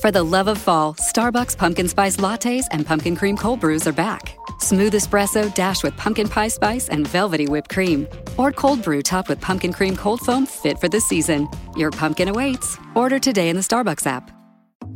For the love of fall, Starbucks pumpkin spice lattes and pumpkin cream cold brews are back. Smooth espresso dashed with pumpkin pie spice and velvety whipped cream. Or cold brew topped with pumpkin cream cold foam fit for the season. Your pumpkin awaits. Order today in the Starbucks app.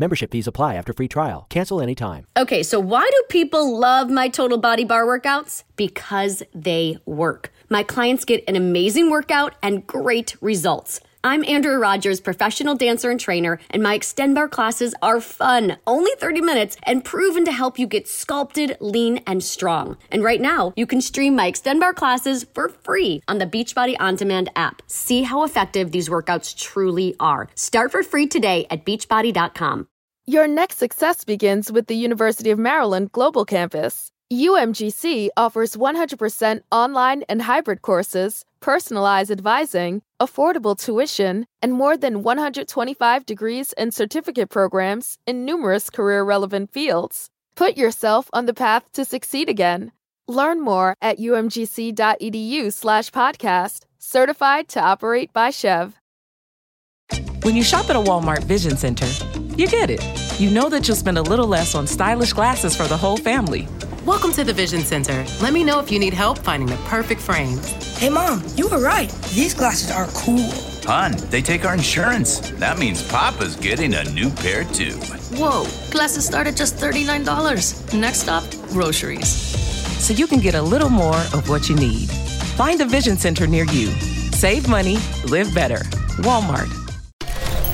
Membership fees apply after free trial. Cancel anytime. Okay, so why do people love my total body bar workouts? Because they work. My clients get an amazing workout and great results. I'm Andrea Rogers, professional dancer and trainer, and my Extend Bar classes are fun, only 30 minutes, and proven to help you get sculpted, lean, and strong. And right now, you can stream my Extend Bar classes for free on the Beachbody On Demand app. See how effective these workouts truly are. Start for free today at Beachbody.com. Your next success begins with the University of Maryland Global Campus. UMGC offers 100% online and hybrid courses, personalized advising, affordable tuition, and more than 125 degrees and certificate programs in numerous career-relevant fields. Put yourself on the path to succeed again. Learn more at umgc.edu/podcast. Certified to operate by Chev. When you shop at a Walmart Vision Center, you get it. You know that you'll spend a little less on stylish glasses for the whole family. Welcome to the Vision Center. Let me know if you need help finding the perfect frames. Hey, Mom, you were right. These glasses are cool. Hon, they take our insurance. That means Papa's getting a new pair, too. Whoa, glasses start at just $39. Next stop, groceries. So you can get a little more of what you need. Find a Vision Center near you. Save money, live better. Walmart.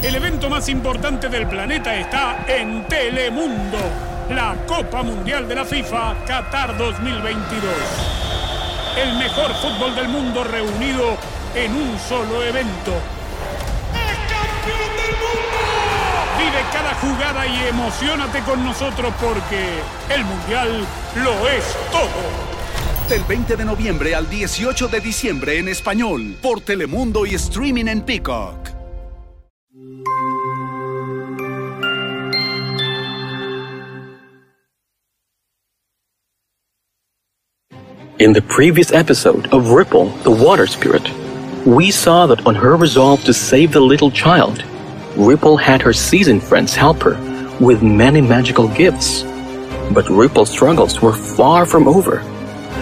El evento más importante del planeta está en Telemundo. La Copa Mundial de la FIFA Qatar 2022. El mejor fútbol del mundo reunido en un solo evento. ¡Es campeón del mundo! Vive cada jugada y emociónate con nosotros porque el Mundial lo es todo. Del 20 de noviembre al 18 de diciembre en español, por Telemundo y streaming en Peacock. In the previous episode of Ripple, the Water Spirit, we saw that on her resolve to save the little child, Ripple had her seasoned friends help her with many magical gifts. But Ripple's struggles were far from over.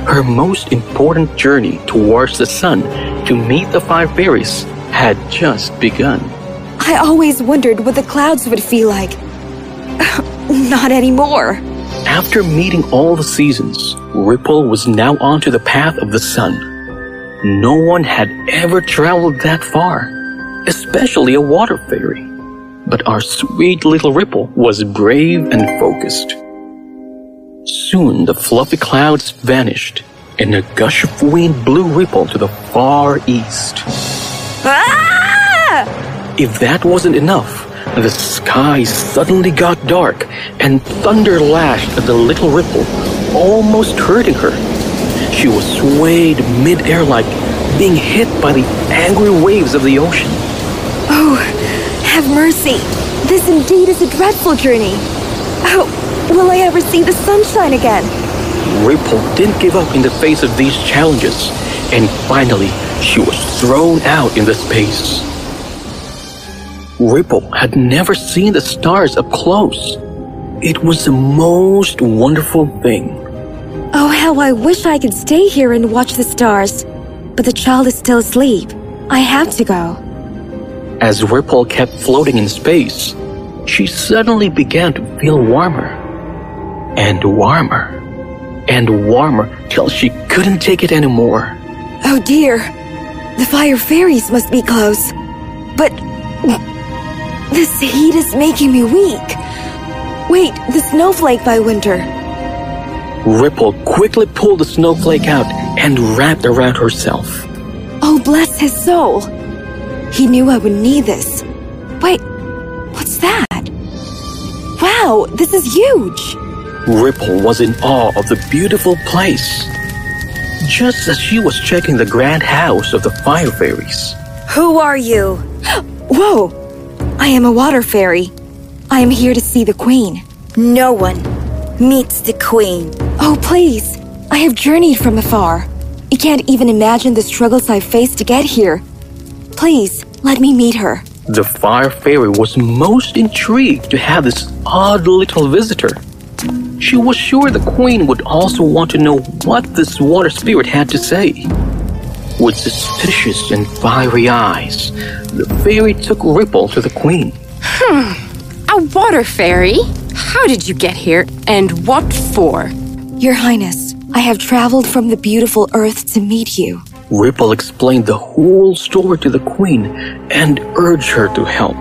Her most important journey towards the sun to meet the five fairies had just begun. I always wondered what the clouds would feel like. Not anymore. After meeting all the seasons, Ripple was now onto the path of the sun. No one had ever traveled that far, especially a water fairy. But our sweet little Ripple was brave and focused. Soon the fluffy clouds vanished, and a gush of wind blew Ripple to the far east. Ah! If that wasn't enough, the sky suddenly got dark, and thunder lashed at the little Ripple, almost hurting her. She was swayed mid-air like being hit by the angry waves of the ocean. Oh, have mercy. This indeed is a dreadful journey. Oh, will I ever see the sunshine again? Ripple didn't give up in the face of these challenges, and finally she was thrown out into space. Ripple had never seen the stars up close. It was the most wonderful thing. Oh, how I wish I could stay here and watch the stars. But the child is still asleep. I have to go. As Ripple kept floating in space, she suddenly began to feel warmer. And warmer. And warmer till she couldn't take it anymore. Oh dear. The fire fairies must be close. But this heat is making me weak. Wait, the snowflake by winter. Ripple quickly pulled the snowflake out and wrapped around herself. Oh, bless his soul. He knew I would need this. Wait, what's that? Wow, this is huge! Ripple was in awe of the beautiful place, just as she was checking the grand house of the fire fairies. Who are you? Whoa! I am a water fairy. I am here to see the queen. No one meets the queen. Oh, please. I have journeyed from afar. You can't even imagine the struggles I faced to get here. Please, let me meet her. The fire fairy was most intrigued to have this odd little visitor. She was sure the queen would also want to know what this water spirit had to say. With suspicious and fiery eyes, the fairy took Ripple to the queen. A water fairy? How did you get here, and what for? Your Highness, I have traveled from the beautiful earth to meet you. Ripple explained the whole story to the queen and urged her to help.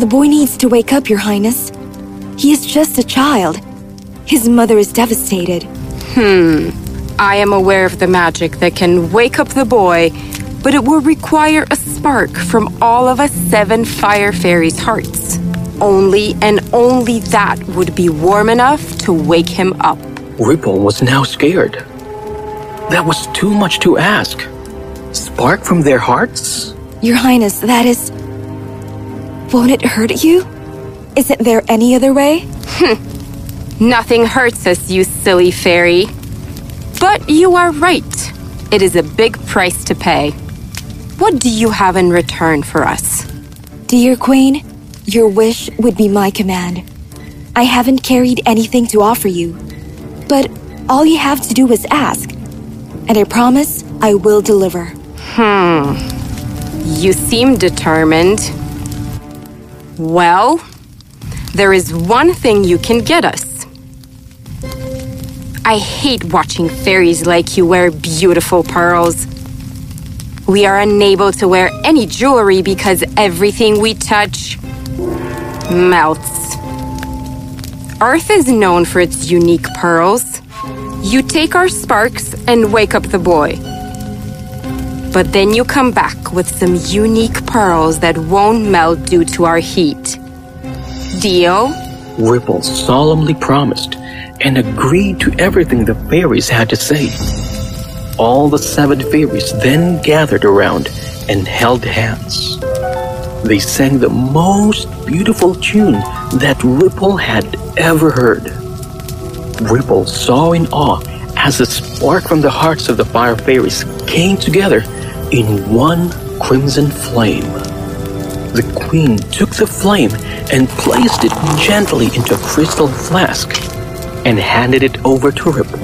The boy needs to wake up, Your Highness. He is just a child. His mother is devastated. I am aware of the magic that can wake up the boy, but it will require a spark from all of us 7 fire fairies' hearts. Only and only that would be warm enough to wake him up. Ripple was now scared. That was too much to ask. Spark from their hearts? Your Highness, that is... Won't it hurt you? Isn't there any other way? Nothing hurts us, you silly fairy. But you are right. It is a big price to pay. What do you have in return for us? Dear Queen, your wish would be my command. I haven't carried anything to offer you, but all you have to do is ask, and I promise I will deliver. You seem determined. Well, there is one thing you can get us. I hate watching fairies like you wear beautiful pearls. We are unable to wear any jewelry because everything we touch melts. Earth is known for its unique pearls. You take our sparks and wake up the boy. But then you come back with some unique pearls that won't melt due to our heat. Deal? Ripple solemnly promised and agreed to everything the fairies had to say. All the 7 fairies then gathered around and held hands. They sang the most beautiful tune that Ripple had ever heard. Ripple saw in awe as a spark from the hearts of the fire fairies came together in one crimson flame. The queen took the flame and placed it gently into a crystal flask and handed it over to Ripple.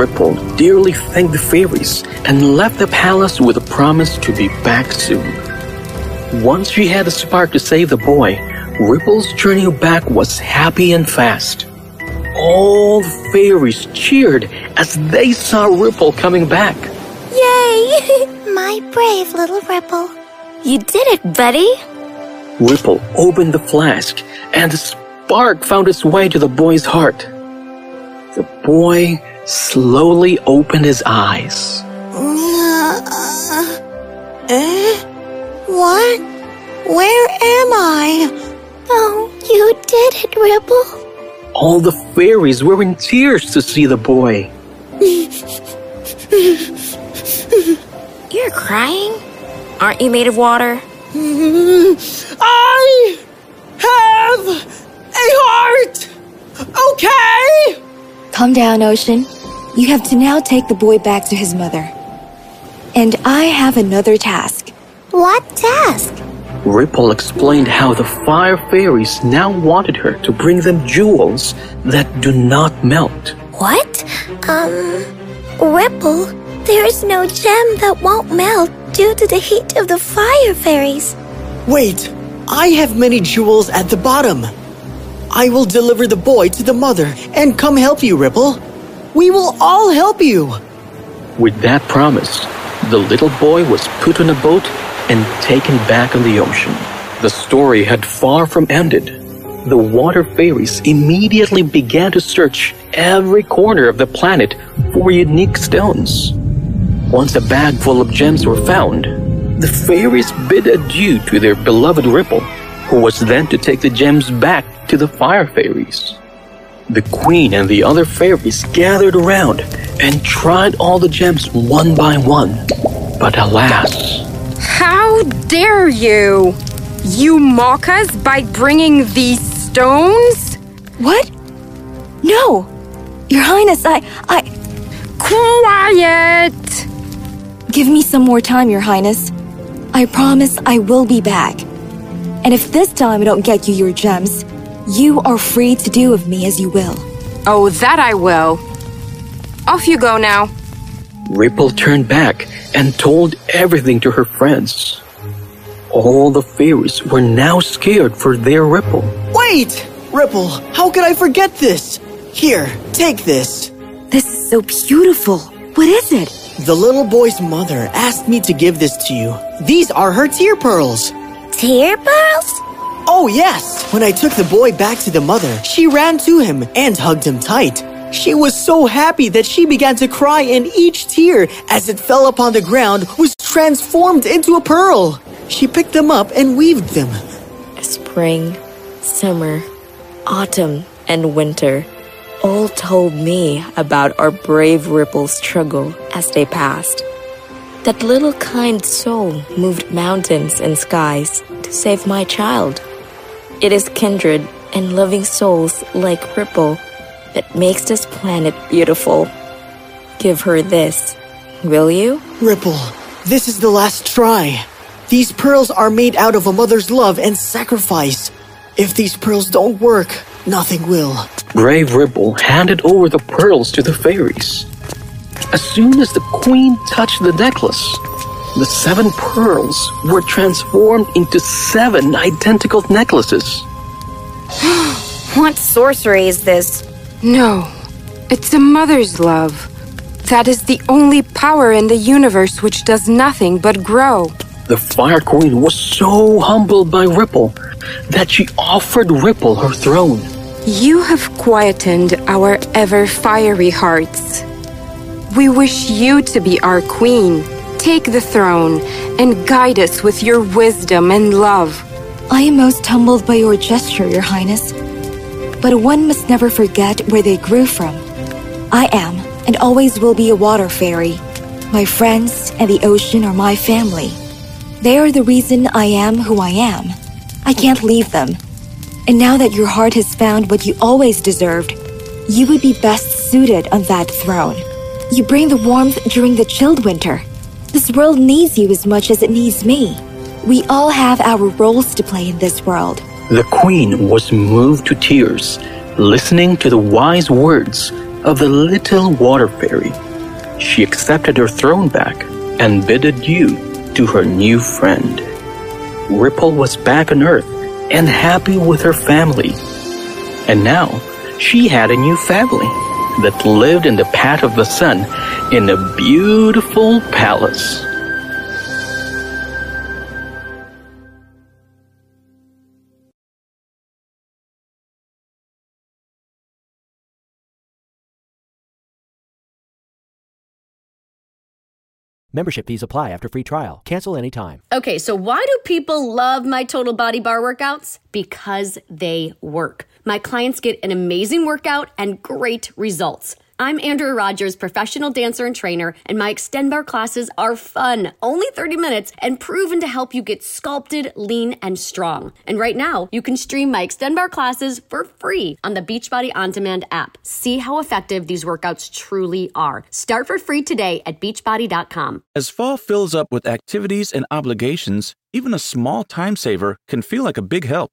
Ripple dearly thanked the fairies and left the palace with a promise to be back soon. Once she had a spark to save the boy, Ripple's journey back was happy and fast. All the fairies cheered as they saw Ripple coming back. Yay! My brave little Ripple. You did it, buddy. Ripple opened the flask and spark found its way to the boy's heart. The boy slowly opened his eyes. What? Where am I? Oh, you did it, Ripple. All the fairies were in tears to see the boy. You're crying? Aren't you made of water? I have... a heart! Okay! Calm down, Ocean. You have to now take the boy back to his mother. And I have another task. What task? Ripple explained how the fire fairies now wanted her to bring them jewels that do not melt. What? Ripple, there is no gem that won't melt due to the heat of the fire fairies. Wait, I have many jewels at the bottom. I will deliver the boy to the mother and come help you, Ripple. We will all help you. With that promise, the little boy was put on a boat and taken back on the ocean. The story had far from ended. The water fairies immediately began to search every corner of the planet for unique stones. Once a bag full of gems were found, the fairies bid adieu to their beloved Ripple, who was then to take the gems back to the fire fairies. The queen and the other fairies gathered around and tried all the gems one by one. But alas... How dare you! You mock us by bringing these stones? What? No! Your Highness, I... Quiet! Give me some more time, Your Highness. I promise I will be back. And if this time I don't get you your gems, you are free to do with me as you will. Oh, that I will. Off you go now. Ripple turned back and told everything to her friends. All the fairies were now scared for their Ripple. Wait! Ripple, how could I forget this? Here, take this. This is so beautiful. What is it? The little boy's mother asked me to give this to you. These are her tear pearls. Tear pearls? Oh, yes. When I took the boy back to the mother, she ran to him and hugged him tight. She was so happy that she began to cry, and each tear, as it fell upon the ground, was transformed into a pearl. She picked them up and weaved them. Spring, summer, autumn, and winter all told me about our brave Ripple's struggle as they passed. That little kind soul moved mountains and skies to save my child. It is kindred and loving souls like Ripple that makes this planet beautiful. Give her this, will you? Ripple, this is the last try. These pearls are made out of a mother's love and sacrifice. If these pearls don't work, nothing will. Brave Ripple handed over the pearls to the fairies. As soon as the queen touched the necklace, the 7 pearls were transformed into 7 identical necklaces. What sorcery is this? No, it's a mother's love. That is the only power in the universe which does nothing but grow. The Fire Queen was so humbled by Ripple that she offered Ripple her throne. You have quietened our ever-fiery hearts. We wish you to be our queen. Take the throne and guide us with your wisdom and love. I am most humbled by your gesture, Your Highness. But one must never forget where they grew from. I am and always will be a water fairy. My friends and the ocean are my family. They are the reason I am who I am. I can't leave them. And now that your heart has found what you always deserved, you would be best suited on that throne. You bring the warmth during the chilled winter. This world needs you as much as it needs me. We all have our roles to play in this world. The queen was moved to tears, listening to the wise words of the little water fairy. She accepted her throne back and bid adieu to her new friend. Ripple was back on Earth and happy with her family. And now she had a new family that lived in the path of the sun in a beautiful palace. Membership fees apply after free trial. Cancel anytime. Okay, so why do people love my total body bar workouts? Because they work. My clients get an amazing workout and great results. I'm Andrea Rogers, professional dancer and trainer, and my Extend Bar classes are fun, only 30 minutes, and proven to help you get sculpted, lean, and strong. And right now, you can stream my Extend Bar classes for free on the Beachbody On Demand app. See how effective these workouts truly are. Start for free today at Beachbody.com. As fall fills up with activities and obligations, even a small time saver can feel like a big help.